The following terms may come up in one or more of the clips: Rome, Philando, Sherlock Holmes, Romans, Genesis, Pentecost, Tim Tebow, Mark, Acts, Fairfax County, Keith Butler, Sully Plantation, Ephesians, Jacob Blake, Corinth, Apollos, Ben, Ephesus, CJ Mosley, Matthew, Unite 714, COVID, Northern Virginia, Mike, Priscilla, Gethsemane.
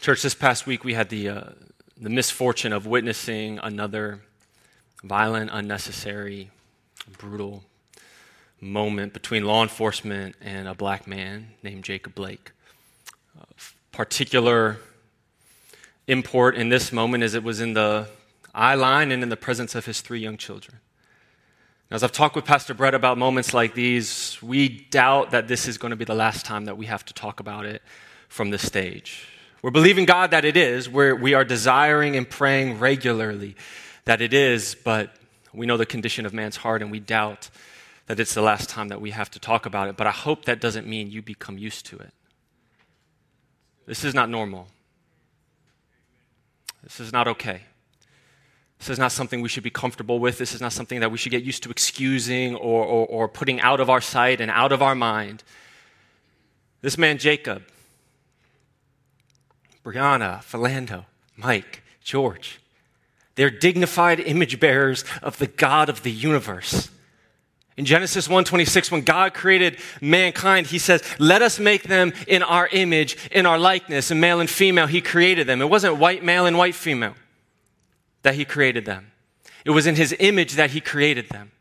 Church, this past week we had the misfortune of witnessing another violent, unnecessary, brutal moment between law enforcement and a black man named Jacob Blake. Particular import in this moment is it was in the eye line and in the presence of his 3 young children. As I've talked with Pastor Brett about moments like these, we doubt that this is going to be the last time that we have to talk about it from this stage. We're believing God that it is. We are desiring and praying regularly that it is, but we know the condition of man's heart, and we doubt that it's the last time that we have to talk about it. But I hope that doesn't mean you become used to it. This is not normal. This is not okay. This is not something we should be comfortable with. This is not something that we should get used to excusing or putting out of our sight and out of our mind. This man, Jacob, Brianna, Philando, Mike, George, they're dignified image bearers of the God of the universe. In Genesis 1:26, when God created mankind, he says, let us make them in our image, in our likeness, and male and female, he created them. It wasn't white male and white female that he created them. It was in his image that he created them.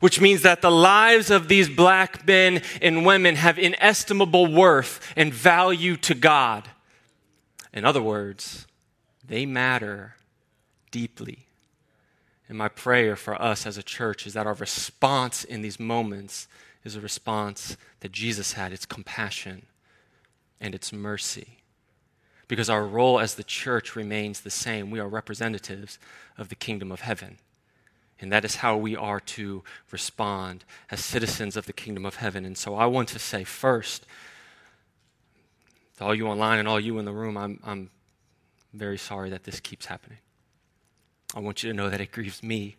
Which means that the lives of these black men and women have inestimable worth and value to God. In other words, they matter deeply. And my prayer for us as a church is that our response in these moments is a response that Jesus had. It's compassion and it's mercy. Because our role as the church remains the same. We are representatives of the kingdom of heaven. And that is how we are to respond as citizens of the kingdom of heaven. And so I want to say first, to all you online and all you in the room, I'm very sorry that this keeps happening. I want you to know that it grieves me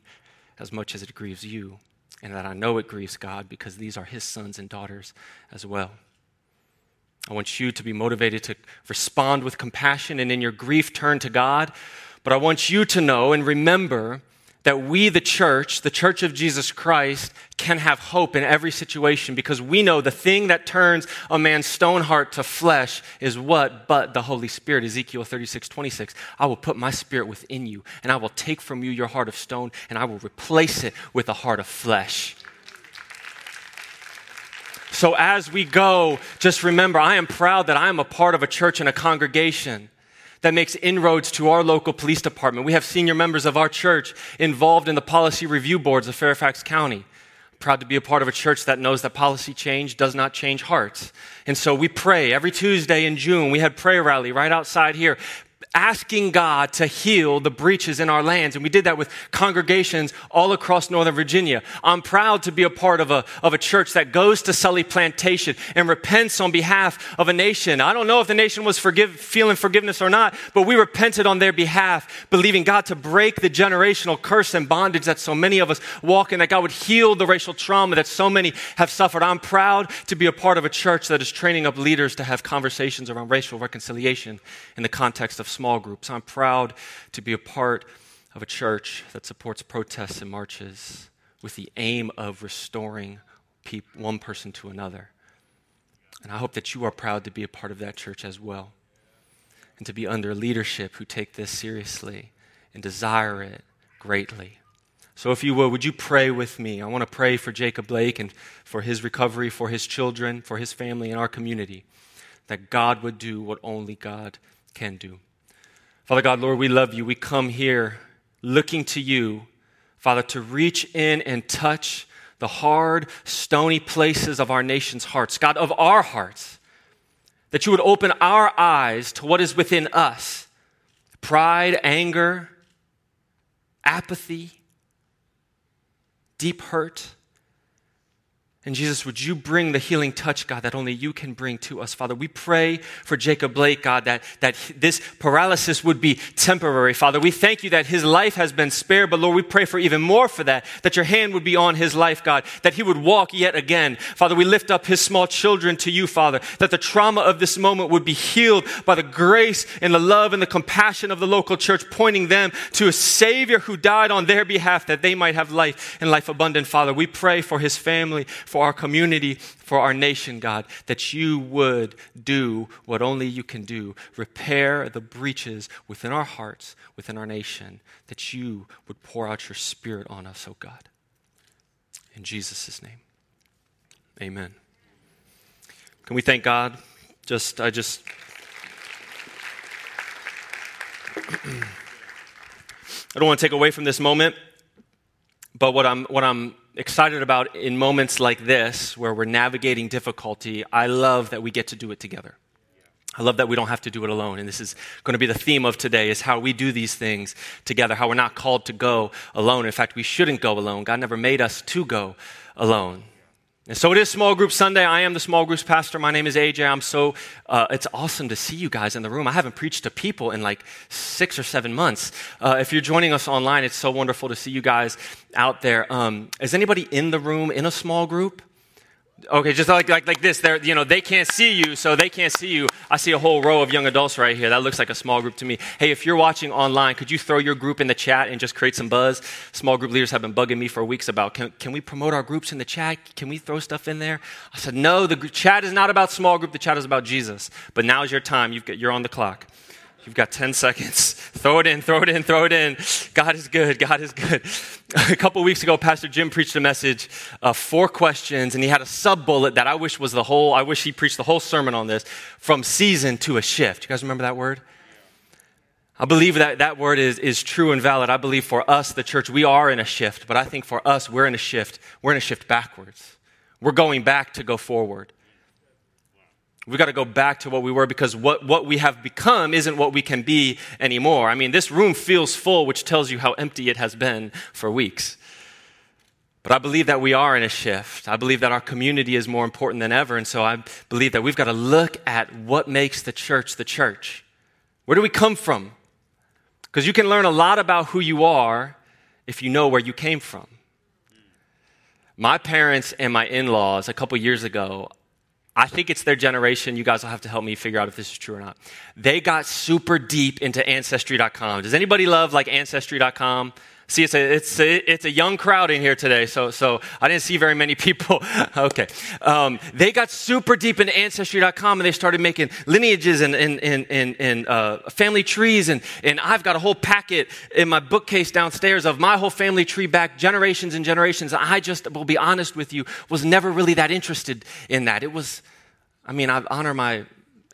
as much as it grieves you. And that I know it grieves God because these are his sons and daughters as well. I want you to be motivated to respond with compassion and in your grief turn to God. But I want you to know and remember that we, the church of Jesus Christ, can have hope in every situation because we know the thing that turns a man's stone heart to flesh is what? But the Holy Spirit. Ezekiel 36:26. I will put my spirit within you and I will take from you your heart of stone and I will replace it with a heart of flesh. So as we go, just remember, I am proud that I am a part of a church and a congregation that makes inroads to our local police department. We have senior members of our church involved in the policy review boards of Fairfax County. Proud to be a part of a church that knows that policy change does not change hearts. And so we pray every Tuesday in June. We had prayer rally right outside here, asking God to heal the breaches in our lands. And we did that with congregations all across Northern Virginia. I'm proud to be a part of a church that goes to Sully Plantation and repents on behalf of a nation. I don't know if the nation was feeling forgiveness or not, but we repented on their behalf, believing God to break the generational curse and bondage that so many of us walk in, that God would heal the racial trauma that so many have suffered. I'm proud to be a part of a church that is training up leaders to have conversations around racial reconciliation in the context of small groups. I'm proud to be a part of a church that supports protests and marches with the aim of restoring one person to another. And I hope that you are proud to be a part of that church as well and to be under leadership who take this seriously and desire it greatly. So if you would you pray with me? I want to pray for Jacob Blake and for his recovery, for his children, for his family and our community, that God would do what only God can do. Father God, Lord, we love you. We come here looking to you, Father, to reach in and touch the hard, stony places of our nation's hearts, God, of our hearts, that you would open our eyes to what is within us, pride, anger, apathy, deep hurt. And Jesus, would you bring the healing touch, God, that only you can bring to us, Father? We pray for Jacob Blake, God, that this paralysis would be temporary, Father. We thank you that his life has been spared, but Lord, we pray for even more for that your hand would be on his life, God, that he would walk yet again. Father, we lift up his small children to you, Father, that the trauma of this moment would be healed by the grace and the love and the compassion of the local church, pointing them to a Savior who died on their behalf that they might have life and life abundant, Father. We pray for his family, for for our community, for our nation, God, that you would do what only you can do, repair the breaches within our hearts, within our nation, that you would pour out your Spirit on us, oh God. In Jesus' name, amen. Can we thank God? I don't want to take away from this moment, but what I'm excited about in moments like this, where we're navigating difficulty, I love that we get to do it together. I love that we don't have to do it alone, and this is going to be the theme of today, is how we do these things together, how we're not called to go alone. In fact, we shouldn't go alone. God never made us to go alone. And so it is Small Group Sunday. I am the Small Groups pastor. My name is AJ. It's awesome to see you guys in the room. I haven't preached to people in like 6 or 7 months. If you're joining us online, it's so wonderful to see you guys out there. Is anybody in the room in a small group? Okay, just like this. They're, you know, they can't see you, so they can't see you. I see a whole row of young adults right here. That looks like a small group to me. Hey, if you're watching online, could you throw your group in the chat and just create some buzz? Small group leaders have been bugging me for weeks about, can we promote our groups in the chat? Can we throw stuff in there? I said, no, the chat is not about small group. The chat is about Jesus. But now is your time. You're on the clock. You've got 10 seconds. Throw it in. God is good. God is good. A couple weeks ago, Pastor Jim preached a message, 4 questions, and he had a sub-bullet that I wish he preached the whole sermon on this, from season to a shift. You guys remember that word? I believe that word is true and valid. I believe for us, the church, we are in a shift, but I think for us, we're in a shift. We're in a shift backwards. We're going back to go forward. We've got to go back to what we were, because what we have become isn't what we can be anymore. I mean, this room feels full, which tells you how empty it has been for weeks. But I believe that we are in a shift. I believe that our community is more important than ever. And so I believe that we've got to look at what makes the church the church. Where do we come from? Because you can learn a lot about who you are if you know where you came from. My parents and my in-laws, a couple years ago, I think it's their generation. You guys will have to help me figure out if this is true or not. They got super deep into Ancestry.com. Does anybody love like Ancestry.com? See, it's a young crowd in here today, so I didn't see very many people. Okay. They got super deep into Ancestry.com, and they started making lineages and family trees, and I've got a whole packet in my bookcase downstairs of my whole family tree back generations and generations. I just will be honest with you, was never really that interested in that. I honor my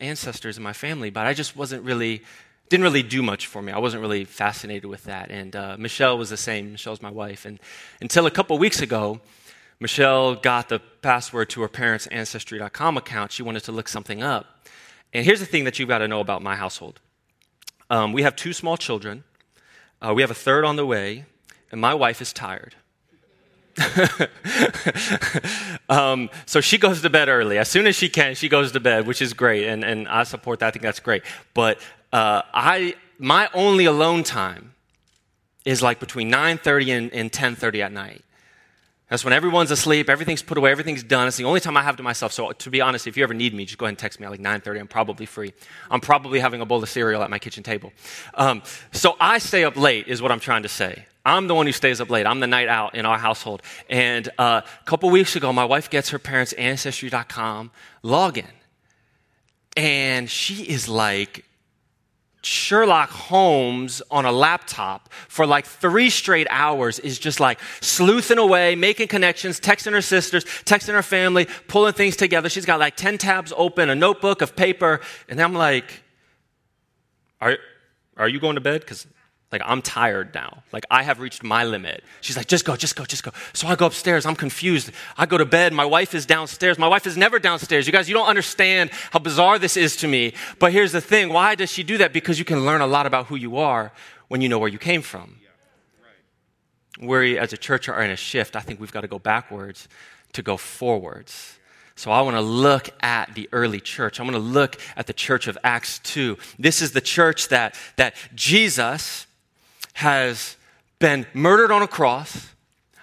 ancestors and my family, but I just didn't really do much for me. I wasn't really fascinated with that. And Michelle was the same. Michelle's my wife. And until a couple weeks ago, Michelle got the password to her parents' Ancestry.com account. She wanted to look something up. And here's the thing that you've got to know about my household. We have 2 small children. We have a third on the way. And my wife is tired. So she goes to bed early. As soon as she can, she goes to bed, which is great. And I support that. I think that's great. But my only alone time is like between 9:30 and 10:30 at night. That's when everyone's asleep, everything's put away, everything's done. It's the only time I have to myself. So to be honest, if you ever need me, just go ahead and text me at like 9:30. I'm probably free. I'm probably having a bowl of cereal at my kitchen table. So I stay up late is what I'm trying to say. I'm the one who stays up late. I'm the night out in our household. And a couple weeks ago, my wife gets her parents' Ancestry.com login. And she is like Sherlock Holmes on a laptop for like 3 straight hours, is just like sleuthing away, making connections, texting her sisters, texting her family, pulling things together. She's got like 10 tabs open, a notebook of paper. And I'm like, are you going to bed? Because like, I'm tired now. Like, I have reached my limit. She's like, just go. So I go upstairs. I'm confused. I go to bed. My wife is downstairs. My wife is never downstairs. You guys, you don't understand how bizarre this is to me. But here's the thing. Why does she do that? Because you can learn a lot about who you are when you know where you came from. Yeah, right. We as a church are in a shift. I think we've got to go backwards to go forwards. So I want to look at the early church. I want to look at the church of Acts 2. This is the church that Jesus has been murdered on a cross.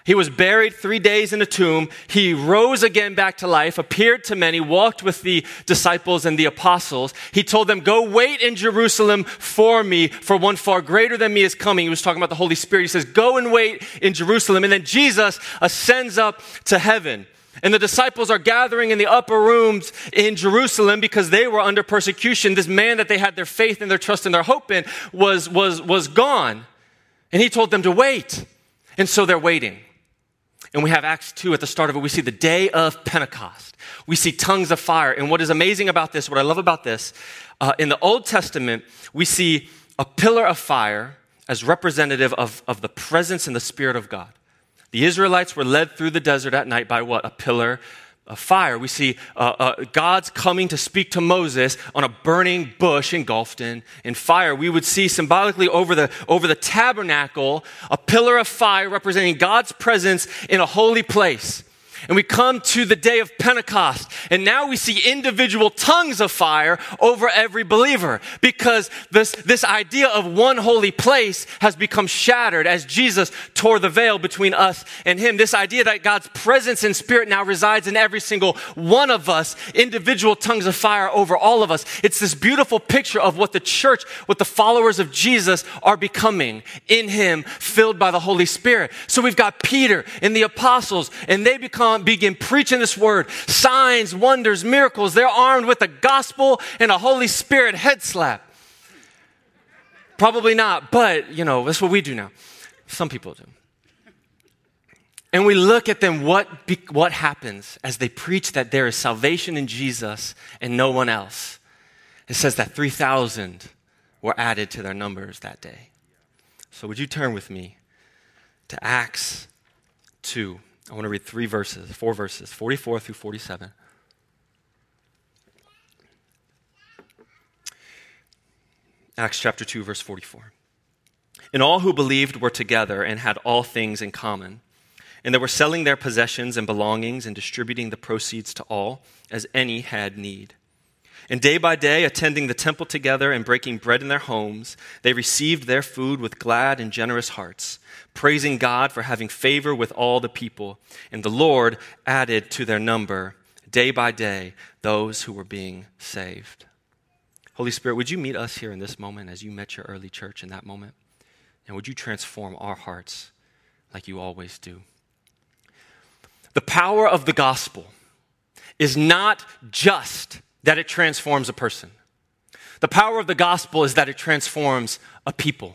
He was buried 3 days in a tomb. He rose again back to life, appeared to many, walked with the disciples and the apostles. He told them, go wait in Jerusalem for me, for one far greater than me is coming. He was talking about the Holy Spirit. He says, go and wait in Jerusalem. And then Jesus ascends up to heaven. And the disciples are gathering in the upper rooms in Jerusalem because they were under persecution. This man that they had their faith and their trust and their hope in was gone. And he told them to wait. And so they're waiting. And we have Acts 2 at the start of it. We see the day of Pentecost. We see tongues of fire. And what is amazing about this, what I love about this, in the Old Testament, we see a pillar of fire as representative of the presence and the Spirit of God. The Israelites were led through the desert at night by what? A pillar of fire. We see God's coming to speak to Moses on a burning bush engulfed in fire. We would see symbolically over the tabernacle a pillar of fire representing God's presence in a holy place. And we come to the day of Pentecost, and now we see individual tongues of fire over every believer because this idea of one holy place has become shattered as Jesus tore the veil between us and him. This idea that God's presence and Spirit now resides in every single one of us, individual tongues of fire over all of us. It's this beautiful picture of what the church, what the followers of Jesus are becoming in him, filled by the Holy Spirit. So we've got Peter and the apostles, and they begin preaching this word, signs, wonders, miracles. They're armed with the gospel and a Holy Spirit head slap. Probably not, but, that's what we do now. Some people do. And we look at them, what happens as they preach that there is salvation in Jesus and no one else. It says that 3,000 were added to their numbers that day. So would you turn with me to Acts 2. I want to read four verses, 44 through 47. Acts chapter 2, verse 44. And all who believed were together and had all things in common. And they were selling their possessions and belongings and distributing the proceeds to all as any had need. And day by day, attending the temple together and breaking bread in their homes, they received their food with glad and generous hearts, praising God for having favor with all the people. And the Lord added to their number, day by day, those who were being saved. Holy Spirit, would you meet us here in this moment as you met your early church in that moment? And would you transform our hearts like you always do? The power of the gospel is not just that it transforms a person. The power of the gospel is that it transforms a people.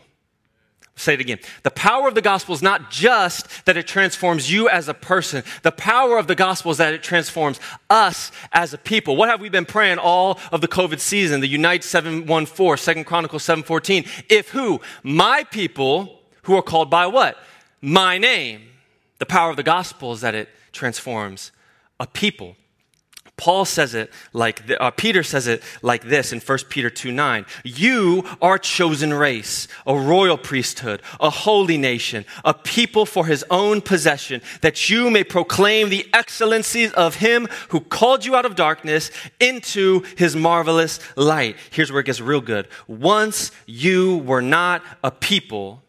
I'll say it again. The power of the gospel is not just that it transforms you as a person. The power of the gospel is that it transforms us as a people. What have we been praying all of the COVID season? The Unite 714, 2 Chronicles 714. If who? My people who are called by what? My name. The power of the gospel is that it transforms a people. Paul says it Peter says it like this in 1 Peter 2:9. You are a chosen race, a royal priesthood, a holy nation, a people for his own possession, that you may proclaim the excellencies of him who called you out of darkness into his marvelous light. Here's where it gets real good. Once you were not a people,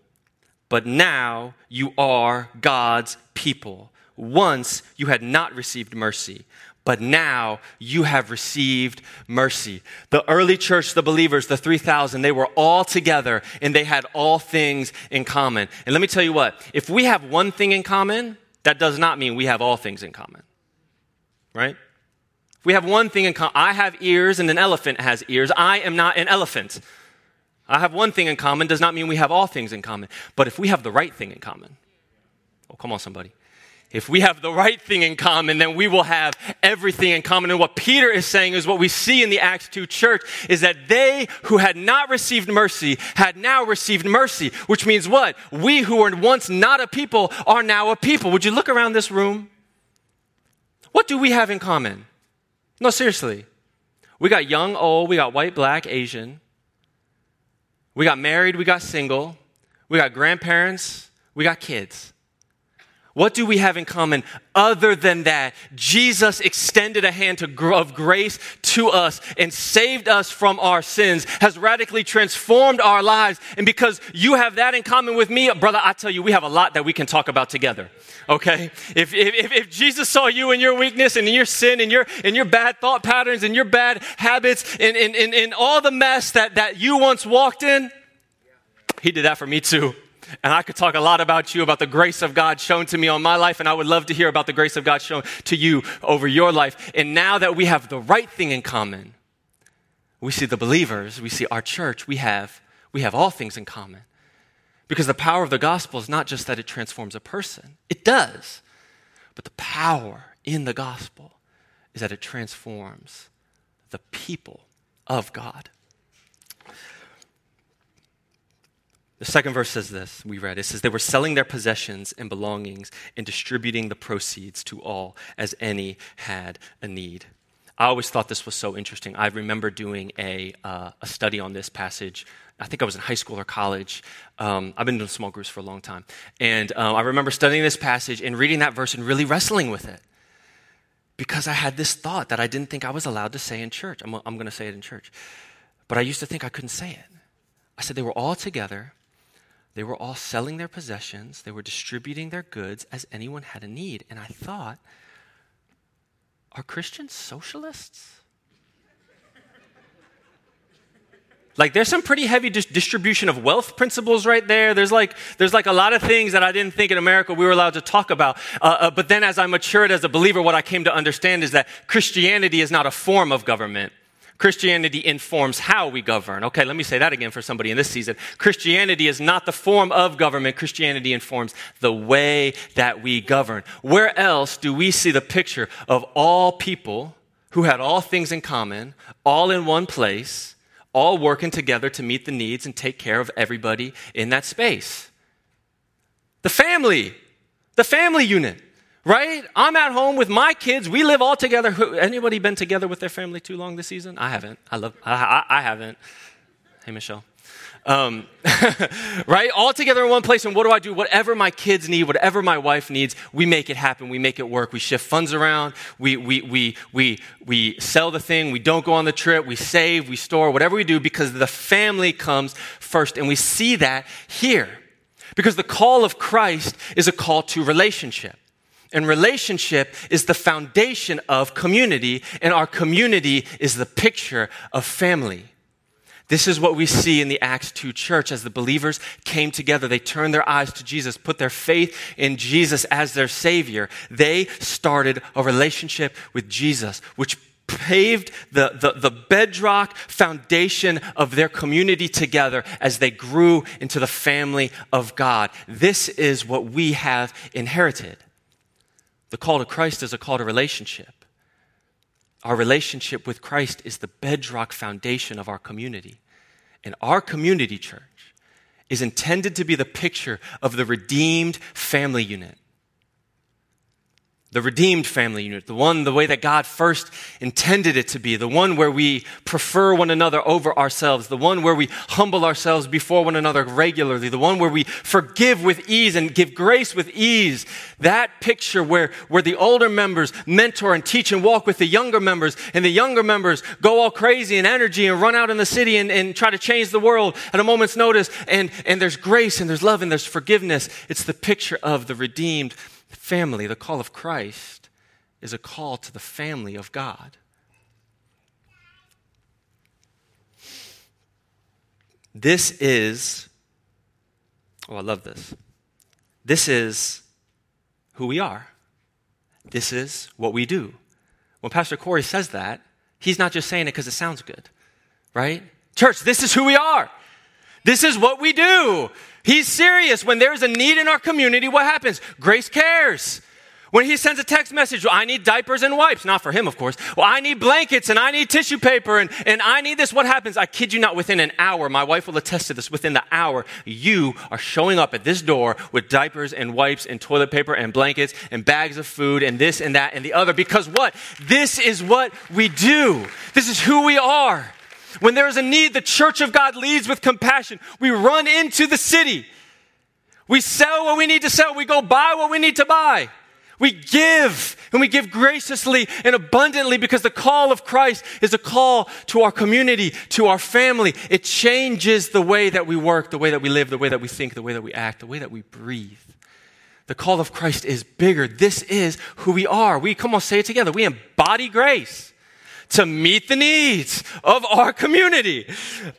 but now you are God's people. Once you had not received mercy, but now you have received mercy. The early church, the believers, the 3,000, they were all together and they had all things in common. And let me tell you what, if we have one thing in common, that does not mean we have all things in common, right? If we have one thing in common, I have ears and an elephant has ears. I am not an elephant. I have one thing in common does not mean we have all things in common. But if we have the right thing in common, oh, come on, somebody. If we have the right thing in common, then we will have everything in common. And what Peter is saying is what we see in the Acts 2 church is that they who had not received mercy had now received mercy, which means what? We who were once not a people are now a people. Would you look around this room? What do we have in common? No, seriously. We got young, old, we got white, black, Asian. We got married, we got single. We got grandparents, we got kids. What do we have in common other than that? Jesus extended a hand of grace to us and saved us from our sins, has radically transformed our lives. And because you have that in common with me, brother, I tell you, we have a lot that we can talk about together, okay? If Jesus saw you in your weakness and in your sin and your bad thought patterns and your bad habits and all the mess that you once walked in, he did that for me too. And I could talk a lot about you, about the grace of God shown to me on my life, and I would love to hear about the grace of God shown to you over your life. And now that we have the right thing in common, we see the believers, we see our church, we have all things in common. Because the power of the gospel is not just that it transforms a person. It does. But the power in the gospel is that it transforms the people of God. The second verse says this, we read. It says, they were selling their possessions and belongings and distributing the proceeds to all as any had a need. I always thought this was so interesting. I remember doing a study on this passage. I think I was in high school or college. I've been doing small groups for a long time. And I remember studying this passage and reading that verse and really wrestling with it because I had this thought that I didn't think I was allowed to say in church. I'm going to say it in church. But I used to think I couldn't say it. I said they were all together. They were all selling their possessions. They were distributing their goods as anyone had a need. And I thought, are Christians socialists? Like, there's some pretty heavy distribution of wealth principles right there. There's like a lot of things that I didn't think in America we were allowed to talk about. But then as I matured as a believer, what I came to understand is that Christianity is not a form of government. Christianity informs how we govern. Okay, let me say that again for somebody in this season. Christianity is not the form of government. Christianity informs the way that we govern. Where else do we see the picture of all people who had all things in common, all in one place, all working together to meet the needs and take care of everybody in that space? The family unit, right? I'm at home with my kids. We live all together. Anybody been together with their family too long this season? I haven't. I haven't. Hey, Michelle. Right? All together in one place. And what do I do? Whatever my kids need, whatever my wife needs, we make it happen. We make it work. We shift funds around. We sell the thing. We don't go on the trip. We save, we store, whatever we do, because the family comes first. And we see that here because the call of Christ is a call to relationship. And relationship is the foundation of community, and our community is the picture of family. This is what we see in the Acts 2 church. As the believers came together, they turned their eyes to Jesus, put their faith in Jesus as their Savior. They started a relationship with Jesus, which paved the bedrock foundation of their community together as they grew into the family of God. This is what we have inherited. The call to Christ is a call to relationship. Our relationship with Christ is the bedrock foundation of our community. And our community church is intended to be the picture of the redeemed family unit. The redeemed family unit, the way that God first intended it to be, the one where we prefer one another over ourselves, the one where we humble ourselves before one another regularly, the one where we forgive with ease and give grace with ease. That picture where the older members mentor and teach and walk with the younger members, and the younger members go all crazy and energy and run out in the city and try to change the world at a moment's notice, and there's grace and there's love and there's forgiveness. It's the picture of the redeemed family. The call of Christ is a call to the family of God. I love this. This is who we are. This is what we do. When Pastor Corey says that, he's not just saying it because it sounds good, right? Church, this is who we are. This is what we do. He's serious. When there's a need in our community, what happens? Grace cares. When he sends a text message, I need diapers and wipes. Not for him, of course. Well, I need blankets and I need tissue paper and I need this. What happens? I kid you not, within an hour, my wife will attest to this, within the hour, you are showing up at this door with diapers and wipes and toilet paper and blankets and bags of food and this and that and the other. Because what? This is what we do. This is who we are. When there is a need, the church of God leads with compassion. We run into the city. We sell what we need to sell. We go buy what we need to buy. We give, and we give graciously and abundantly because the call of Christ is a call to our community, to our family. It changes the way that we work, the way that we live, the way that we think, the way that we act, the way that we breathe. The call of Christ is bigger. This is who we are. Come on, say it together. We embody grace. to meet the needs of our community.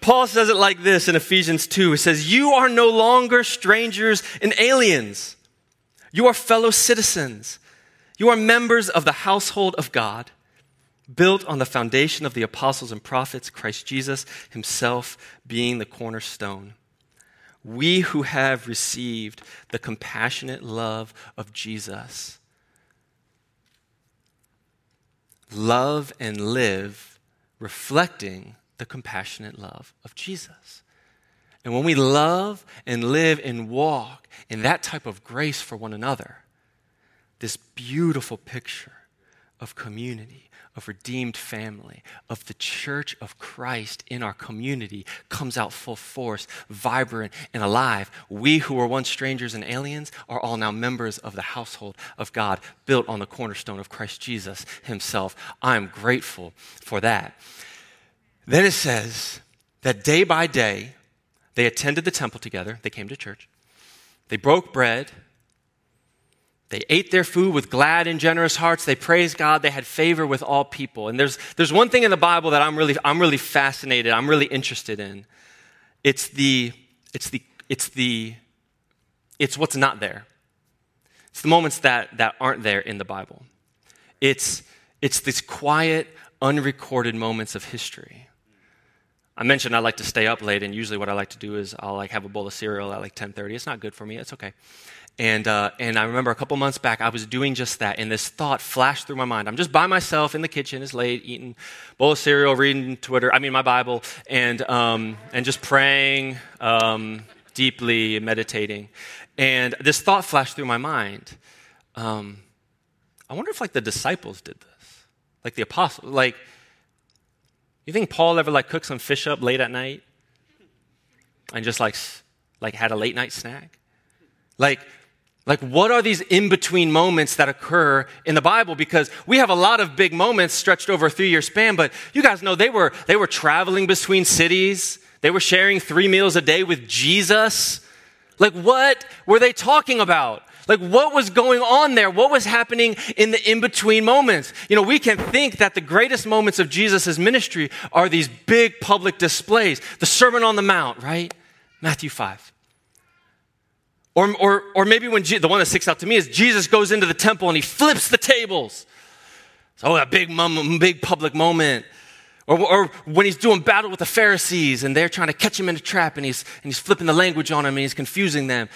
Paul says it like this in Ephesians 2. He says, you are no longer strangers and aliens. You are fellow citizens. You are members of the household of God, built on the foundation of the apostles and prophets, Christ Jesus himself being the cornerstone. We who have received the compassionate love of Jesus love and live reflecting the compassionate love of Jesus. And when we love and live and walk in that type of grace for one another, this beautiful picture of community, of redeemed family, of the church of Christ in our community comes out full force, vibrant and alive. We who were once strangers and aliens are all now members of the household of God, built on the cornerstone of Christ Jesus himself. I am grateful for that. Then it says that day by day, they attended the temple together. They came to church. They broke bread. They ate their food with glad and generous hearts. They praised God. They had favor with all people. And there's one thing in the Bible that I'm really fascinated. I'm really interested in. It's what's not there. It's the moments that aren't there in the Bible. It's these quiet, unrecorded moments of history. I mentioned I like to stay up late, and usually what I like to do is I'll have a bowl of cereal at 10:30. It's not good for me. It's okay. And I remember a couple months back, I was doing just that, and this thought flashed through my mind. I'm just by myself in the kitchen. It's late, eating bowl of cereal, reading my Bible, and just praying deeply, and meditating. And this thought flashed through my mind. I wonder if the disciples did this, the apostles, You think Paul ever cooked some fish up late at night and just had a late night snack? What are these in-between moments that occur in the Bible? Because we have a lot of big moments stretched over a 3-year span, but you guys know they were traveling between cities. They were sharing 3 meals a day with Jesus. What were they talking about? What was going on there? What was happening in the in-between moments? We can think that the greatest moments of Jesus' ministry are these big public displays. The Sermon on the Mount, right? Matthew 5. Or maybe when the one that sticks out to me is Jesus goes into the temple and he flips the tables. So a big public moment. Or when he's doing battle with the Pharisees and they're trying to catch him in a trap and he's flipping the language on him and he's confusing them.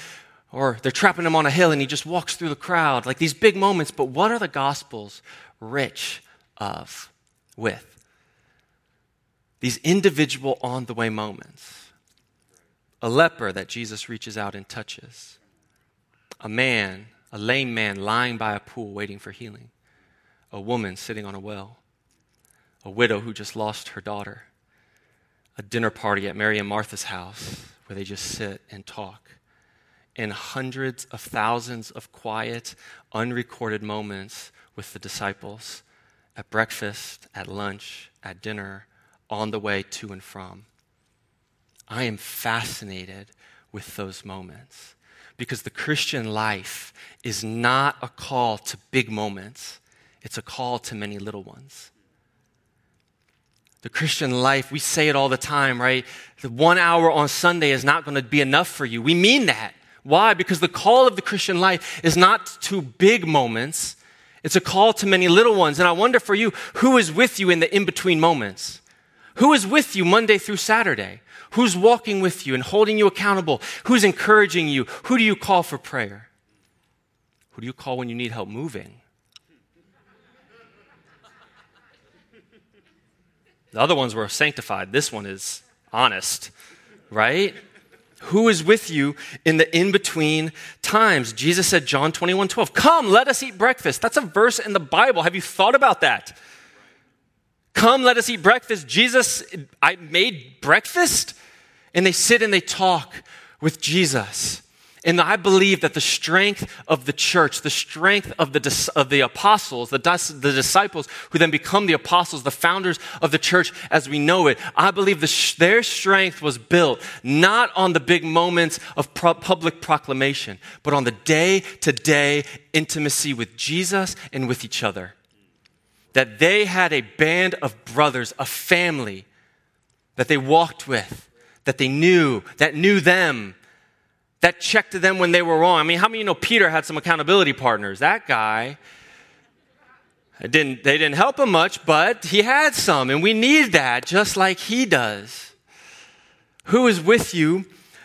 Or they're trapping him on a hill and he just walks through the crowd. These big moments. But what are the Gospels rich with? These individual on-the-way moments. A leper that Jesus reaches out and touches. A lame man lying by a pool waiting for healing. A woman sitting on a well. A widow who just lost her daughter. A dinner party at Mary and Martha's house where they just sit and talk. And hundreds of thousands of quiet, unrecorded moments with the disciples at breakfast, at lunch, at dinner, on the way to and from. I am fascinated with those moments because the Christian life is not a call to big moments. It's a call to many little ones. The Christian life, we say it all the time, right? The 1 hour on Sunday is not going to be enough for you. We mean that. Why? Because the call of the Christian life is not to big moments. It's a call to many little ones. And I wonder for you, who is with you in the in-between moments? Who is with you Monday through Saturday? Who's walking with you and holding you accountable? Who's encouraging you? Who do you call for prayer? Who do you call when you need help moving? The other ones were sanctified. This one is honest, right? Who is with you in the in-between times? Jesus said, John 21:12, come, let us eat breakfast. That's a verse in the Bible. Have you thought about that? Come, let us eat breakfast. Jesus, I made breakfast? And they sit and they talk with Jesus. And I believe that the strength of the church, the strength of the apostles, the disciples who then become the apostles, the founders of the church as we know it, I believe their strength was built not on the big moments of public proclamation, but on the day-to-day intimacy with Jesus and with each other. that they had a band of brothers, a family that they walked with, that they knew, that knew them, that checked to them when they were wrong. I mean, how many of you know Peter had some accountability partners? That guy, they didn't help him much, but he had some, and we need that just like he does. Who is with you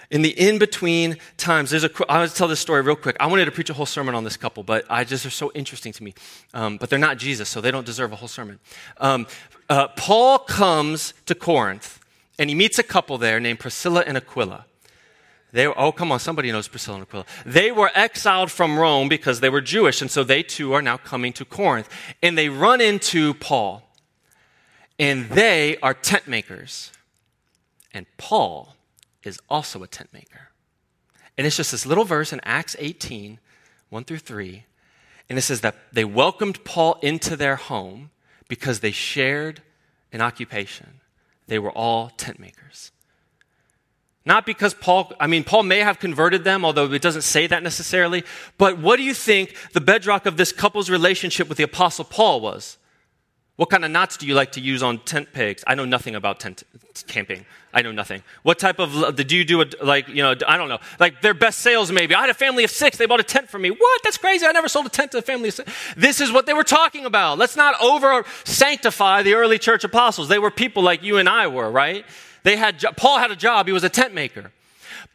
in the in-between times? I want to tell this story real quick. I wanted to preach a whole sermon on this couple, but they're so interesting to me. But they're not Jesus, so they don't deserve a whole sermon. Paul comes to Corinth, and he meets a couple there named Priscilla and Aquila. Somebody knows Priscilla and Aquila. They were exiled from Rome because they were Jewish, and so they too are now coming to Corinth. And they run into Paul, and they are tent makers. And Paul is also a tent maker. And it's just this little verse in Acts 18, 1 through 3. And it says that they welcomed Paul into their home because they shared an occupation. They were all tent makers. Not because Paul may have converted them, although it doesn't say that necessarily. But what do you think the bedrock of this couple's relationship with the Apostle Paul was? What kind of knots do you like to use on tent pegs? I know nothing about tent camping. I know nothing. What type of, I don't know. Like their best sales maybe. I had a family of 6. They bought a tent for me. What? That's crazy. I never sold a tent to a family of 6. This is what they were talking about. Let's not over-sanctify the early church apostles. They were people like you and I were, right? Paul had a job. He was a tent maker.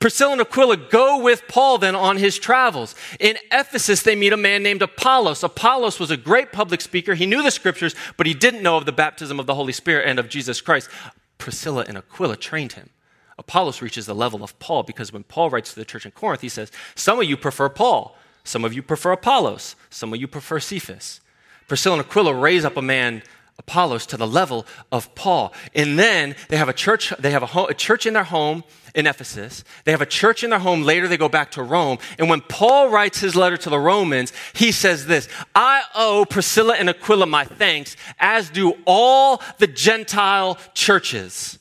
Priscilla and Aquila go with Paul then on his travels. In Ephesus, they meet a man named Apollos. Apollos was a great public speaker. He knew the scriptures, but he didn't know of the baptism of the Holy Spirit and of Jesus Christ. Priscilla and Aquila trained him. Apollos reaches the level of Paul because when Paul writes to the church in Corinth, he says, some of you prefer Paul, some of you prefer Apollos, some of you prefer Cephas. Priscilla and Aquila raise up a man Apollos to the level of Paul. And then they have a church in their home in Ephesus. They have a church in their home. Later they go back to Rome. And when Paul writes his letter to the Romans, he says this, I owe Priscilla and Aquila my thanks, as do all the Gentile churches.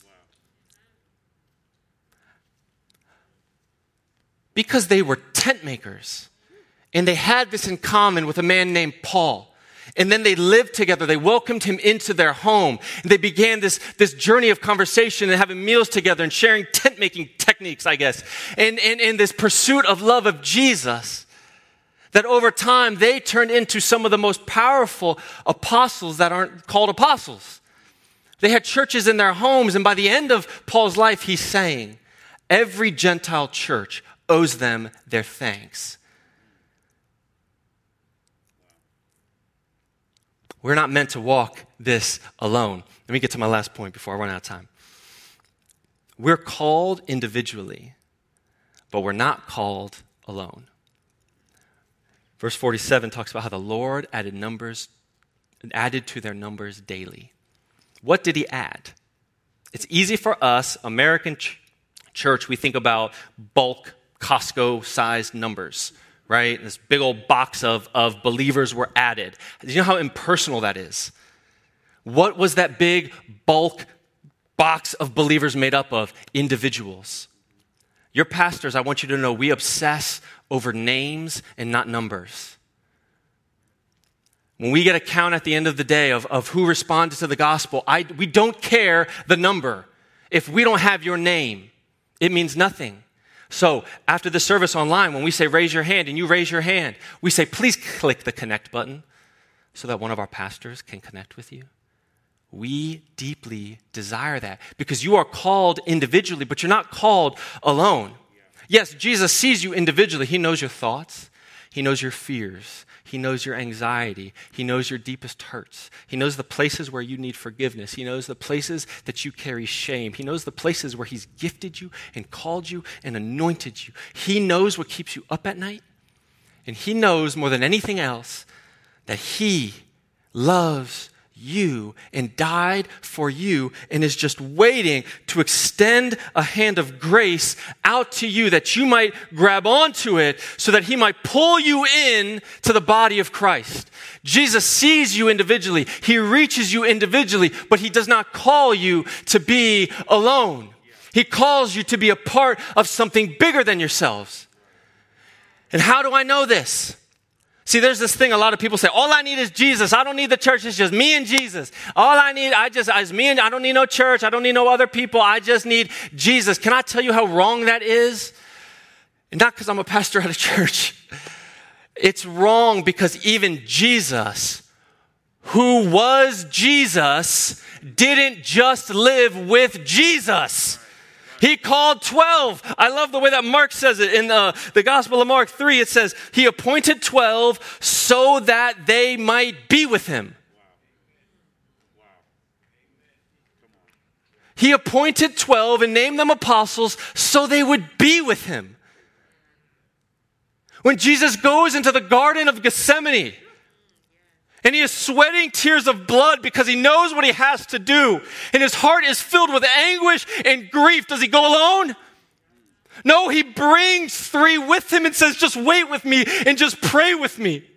Because they were tent makers. And they had this in common with a man named Paul. And then they lived together. They welcomed him into their home. And they began this journey of conversation and having meals together and sharing tent-making techniques, I guess, and this pursuit of love of Jesus that over time they turned into some of the most powerful apostles that aren't called apostles. They had churches in their homes, and by the end of Paul's life, he's saying, every Gentile church owes them their thanks. We're not meant to walk this alone. Let me get to my last point before I run out of time. We're called individually, but we're not called alone. Verse 47 talks about how the Lord added to their numbers daily. What did he add? It's easy for us, American church, we think about bulk, Costco-sized numbers, right? This big old box of believers were added. You know how impersonal that is. What was that big bulk box of believers made up of? Individuals. Your pastors, I want you to know, we obsess over names and not numbers. When we get a count at the end of the day of who responded to the gospel, we don't care the number. If we don't have your name, it means nothing. So after the service online, when we say raise your hand and you raise your hand, we say please click the connect button so that one of our pastors can connect with you. We deeply desire that because you are called individually, but you're not called alone. Yes, Jesus sees you individually. He knows your thoughts. He knows your fears. He knows your anxiety. He knows your deepest hurts. He knows the places where you need forgiveness. He knows the places that you carry shame. He knows the places where he's gifted you and called you and anointed you. He knows what keeps you up at night. And he knows more than anything else that he loves you and died for you and is just waiting to extend a hand of grace out to you that you might grab onto it so that he might pull you in to the body of Christ. Jesus sees you individually. He reaches you individually, but he does not call you to be alone. He calls you to be a part of something bigger than yourselves. And how do I know this? See, there's this thing a lot of people say, all I need is Jesus. I don't need the church. It's just me and Jesus. All I need, I don't need no church. I don't need no other people. I just need Jesus. Can I tell you how wrong that is? And not because I'm a pastor at a church. It's wrong because even Jesus, who was Jesus, didn't just live with Jesus. He called 12. I love the way that Mark says it. In the Gospel of Mark 3, it says, he appointed 12 so that they might be with him. Wow. He appointed 12 and named them apostles so they would be with him. When Jesus goes into the Garden of Gethsemane, and he is sweating tears of blood because he knows what he has to do. And his heart is filled with anguish and grief. Does he go alone? No, he brings 3 with him and says, just wait with me and just pray with me.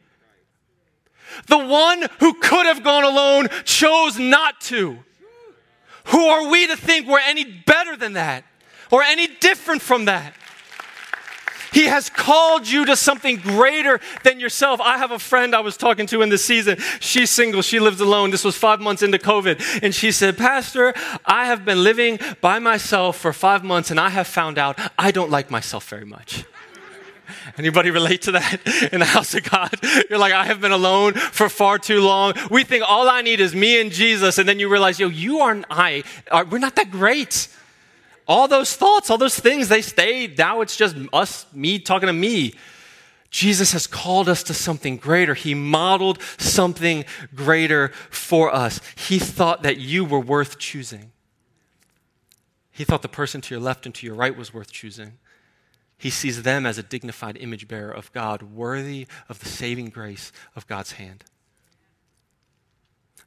The one who could have gone alone chose not to. Who are we to think we're any better than that or any different from that? He has called you to something greater than yourself. I have a friend I was talking to in this season. She's single. She lives alone. This was 5 months into COVID. And she said, Pastor, I have been living by myself for 5 months, and I have found out I don't like myself very much. Anybody relate to that in the house of God? You're like, I have been alone for far too long. We think all I need is me and Jesus. And then you realize, yo, you aren't I. We're not that great. All those thoughts, all those things, they stay. Now it's just us, me talking to me. Jesus has called us to something greater. He modeled something greater for us. He thought that you were worth choosing. He thought the person to your left and to your right was worth choosing. He sees them as a dignified image bearer of God, worthy of the saving grace of God's hand.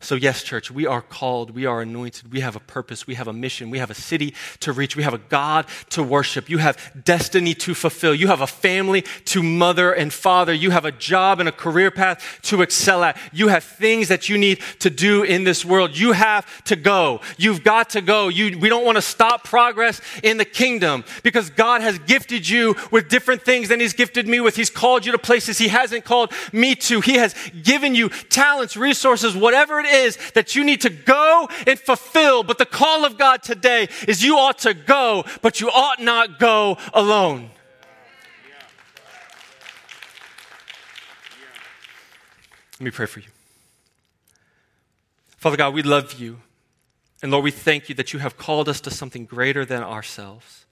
So yes, church, we are called, we are anointed, we have a purpose, we have a mission, we have a city to reach, we have a God to worship, you have destiny to fulfill, you have a family to mother and father, you have a job and a career path to excel at, you have things that you need to do in this world, you have to go, you've got to go, we don't want to stop progress in the kingdom because God has gifted you with different things than he's gifted me with, he's called you to places he hasn't called me to, he has given you talents, resources, whatever it is that you need to go and fulfill. But the call of God today is you ought to go, but you ought not go alone. Let me pray for you. Father God, we love you. And Lord, we thank you that you have called us to something greater than ourselves.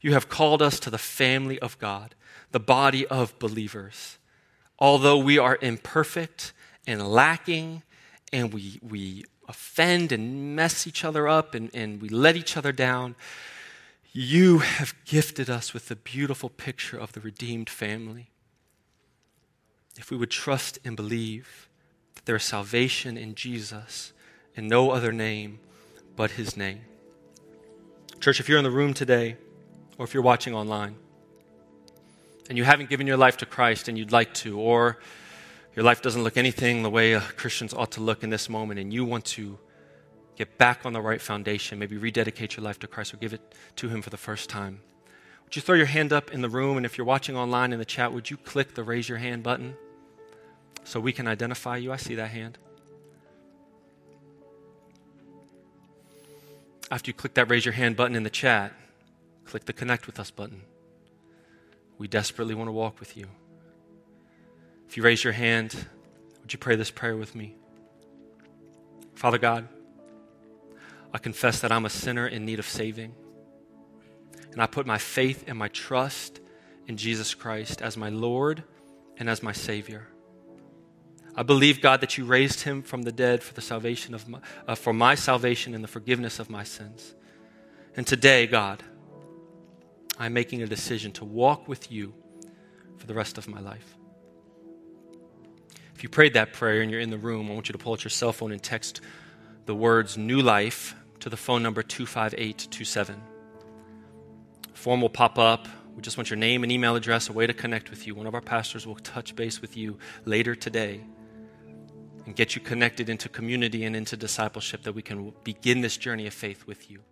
You have called us to the family of God, the body of believers. Although we are imperfect and lacking, and we offend and mess each other up and we let each other down, you have gifted us with the beautiful picture of the redeemed family. If we would trust and believe that there is salvation in Jesus and no other name but his name. Church, if you're in the room today or if you're watching online and you haven't given your life to Christ and you'd like to, or your life doesn't look anything the way Christians ought to look in this moment, and you want to get back on the right foundation, maybe rededicate your life to Christ or give it to him for the first time, would you throw your hand up in the room? And if you're watching online in the chat, would you click the raise your hand button so we can identify you? I see that hand. After you click that raise your hand button in the chat, click the connect with us button. We desperately want to walk with you. If you raise your hand, would you pray this prayer with me? Father God, I confess that I'm a sinner in need of saving, and I put my faith and my trust in Jesus Christ as my Lord and as my Savior. I believe, God, that you raised him from the dead for the salvation of my salvation and the forgiveness of my sins. And today, God, I'm making a decision to walk with you for the rest of my life. If you prayed that prayer and you're in the room, I want you to pull out your cell phone and text the words New Life to the phone number 25827. A form will pop up. We just want your name and email address, a way to connect with you. One of our pastors will touch base with you later today and get you connected into community and into discipleship that we can begin this journey of faith with you.